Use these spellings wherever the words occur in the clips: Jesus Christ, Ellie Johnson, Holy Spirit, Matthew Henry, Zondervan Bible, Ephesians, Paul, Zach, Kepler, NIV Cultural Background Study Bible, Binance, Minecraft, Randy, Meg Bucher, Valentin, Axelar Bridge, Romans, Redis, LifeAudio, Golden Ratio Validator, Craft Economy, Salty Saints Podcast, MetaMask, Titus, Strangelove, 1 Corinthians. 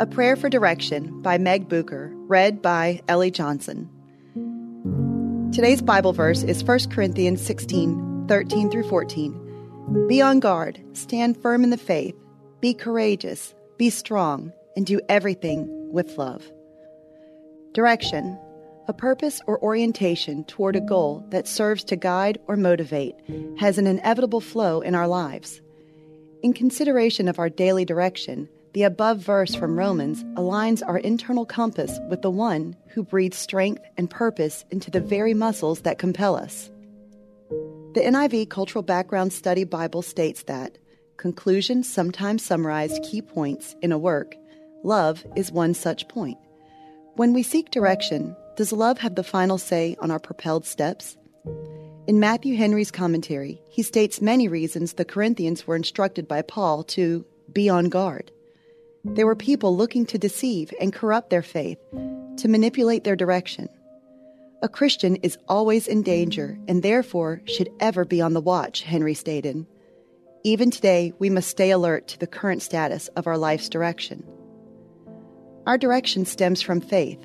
A Prayer for Direction by Meg Bucher, read by Ellie Johnson. Today's Bible verse is 1 Corinthians 16, 13 through 14. Be on guard, stand firm in the faith, be courageous, be strong, and do everything with love. Direction, a purpose or orientation toward a goal that serves to guide or motivate, has an inevitable flow in our lives. In consideration of our daily direction, the above verse from Romans aligns our internal compass with the one who breathes strength and purpose into the very muscles that compel us. The NIV Cultural Background Study Bible states that conclusions sometimes summarize key points in a work. Love is one such point. When we seek direction, does love have the final say on our propelled steps? In Matthew Henry's commentary, he states many reasons the Corinthians were instructed by Paul to be on guard. There were people looking to deceive and corrupt their faith, to manipulate their direction. A Christian is always in danger and therefore should ever be on the watch, Henry stated. Even today, we must stay alert to the current status of our life's direction. Our direction stems from faith.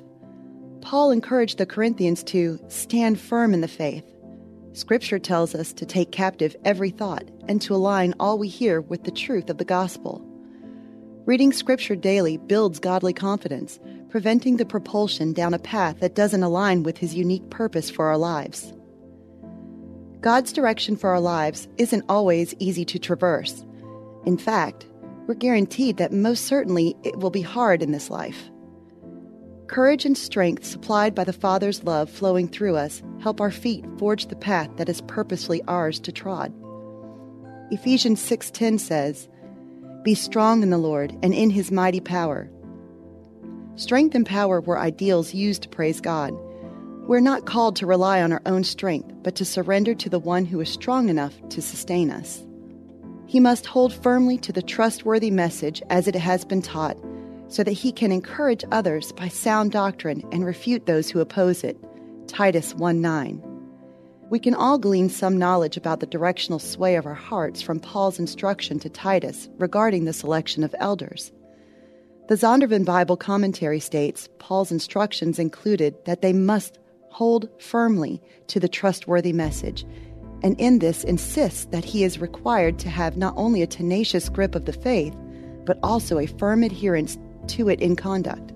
Paul encouraged the Corinthians to stand firm in the faith. Scripture tells us to take captive every thought and to align all we hear with the truth of the gospel. Reading Scripture daily builds godly confidence, preventing the propulsion down a path that doesn't align with His unique purpose for our lives. God's direction for our lives isn't always easy to traverse. In fact, we're guaranteed that most certainly it will be hard in this life. Courage and strength supplied by the Father's love flowing through us help our feet forge the path that is purposely ours to trod. Ephesians 6:10 says, "Be strong in the Lord and in His mighty power." Strength and power were ideals used to praise God. We're not called to rely on our own strength, but to surrender to the one who is strong enough to sustain us. He must hold firmly to the trustworthy message as it has been taught, so that he can encourage others by sound doctrine and refute those who oppose it. Titus 1:9. We can all glean some knowledge about the directional sway of our hearts from Paul's instruction to Titus regarding the selection of elders. The Zondervan Bible commentary states Paul's instructions included that they must hold firmly to the trustworthy message, and in this insists that he is required to have not only a tenacious grip of the faith, but also a firm adherence to it in conduct.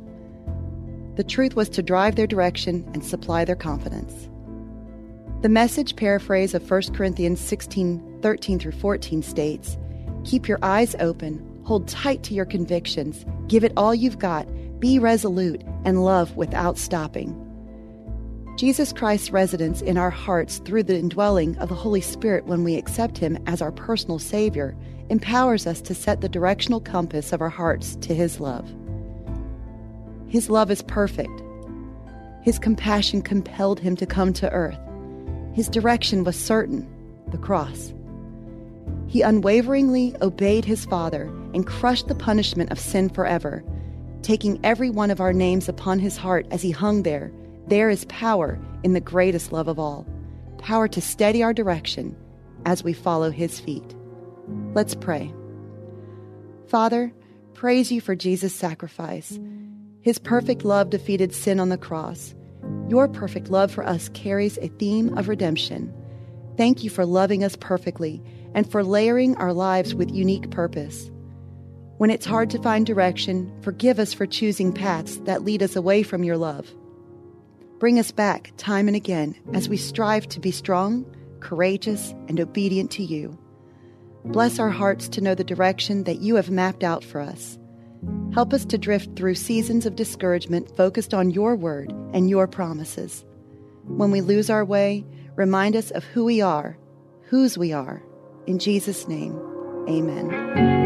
The truth was to drive their direction and supply their confidence. The Message paraphrase of 1 Corinthians 16, 13 through 14 states, "Keep your eyes open, hold tight to your convictions, give it all you've got, be resolute, and love without stopping." Jesus Christ's residence in our hearts through the indwelling of the Holy Spirit when we accept Him as our personal Savior empowers us to set the directional compass of our hearts to His love. His love is perfect. His compassion compelled Him to come to earth. His direction was certain, the cross. He unwaveringly obeyed His Father and crushed the punishment of sin forever, taking every one of our names upon His heart as He hung there. There is power in the greatest love of all, power to steady our direction as we follow His feet. Let's pray. Father, praise You for Jesus' sacrifice. His perfect love defeated sin on the cross. Your perfect love for us carries a theme of redemption. Thank You for loving us perfectly and for layering our lives with unique purpose. When it's hard to find direction, forgive us for choosing paths that lead us away from Your love. Bring us back time and again as we strive to be strong, courageous, and obedient to You. Bless our hearts to know the direction that You have mapped out for us. Help us to drift through seasons of discouragement focused on Your word and Your promises. When we lose our way, remind us of who we are, whose we are. In Jesus' name, amen.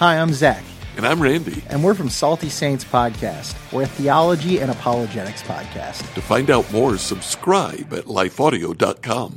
Hi, I'm Zach. And I'm Randy. And we're from Salty Saints Podcast. We're a theology and apologetics podcast. To find out more, subscribe at lifeaudio.com.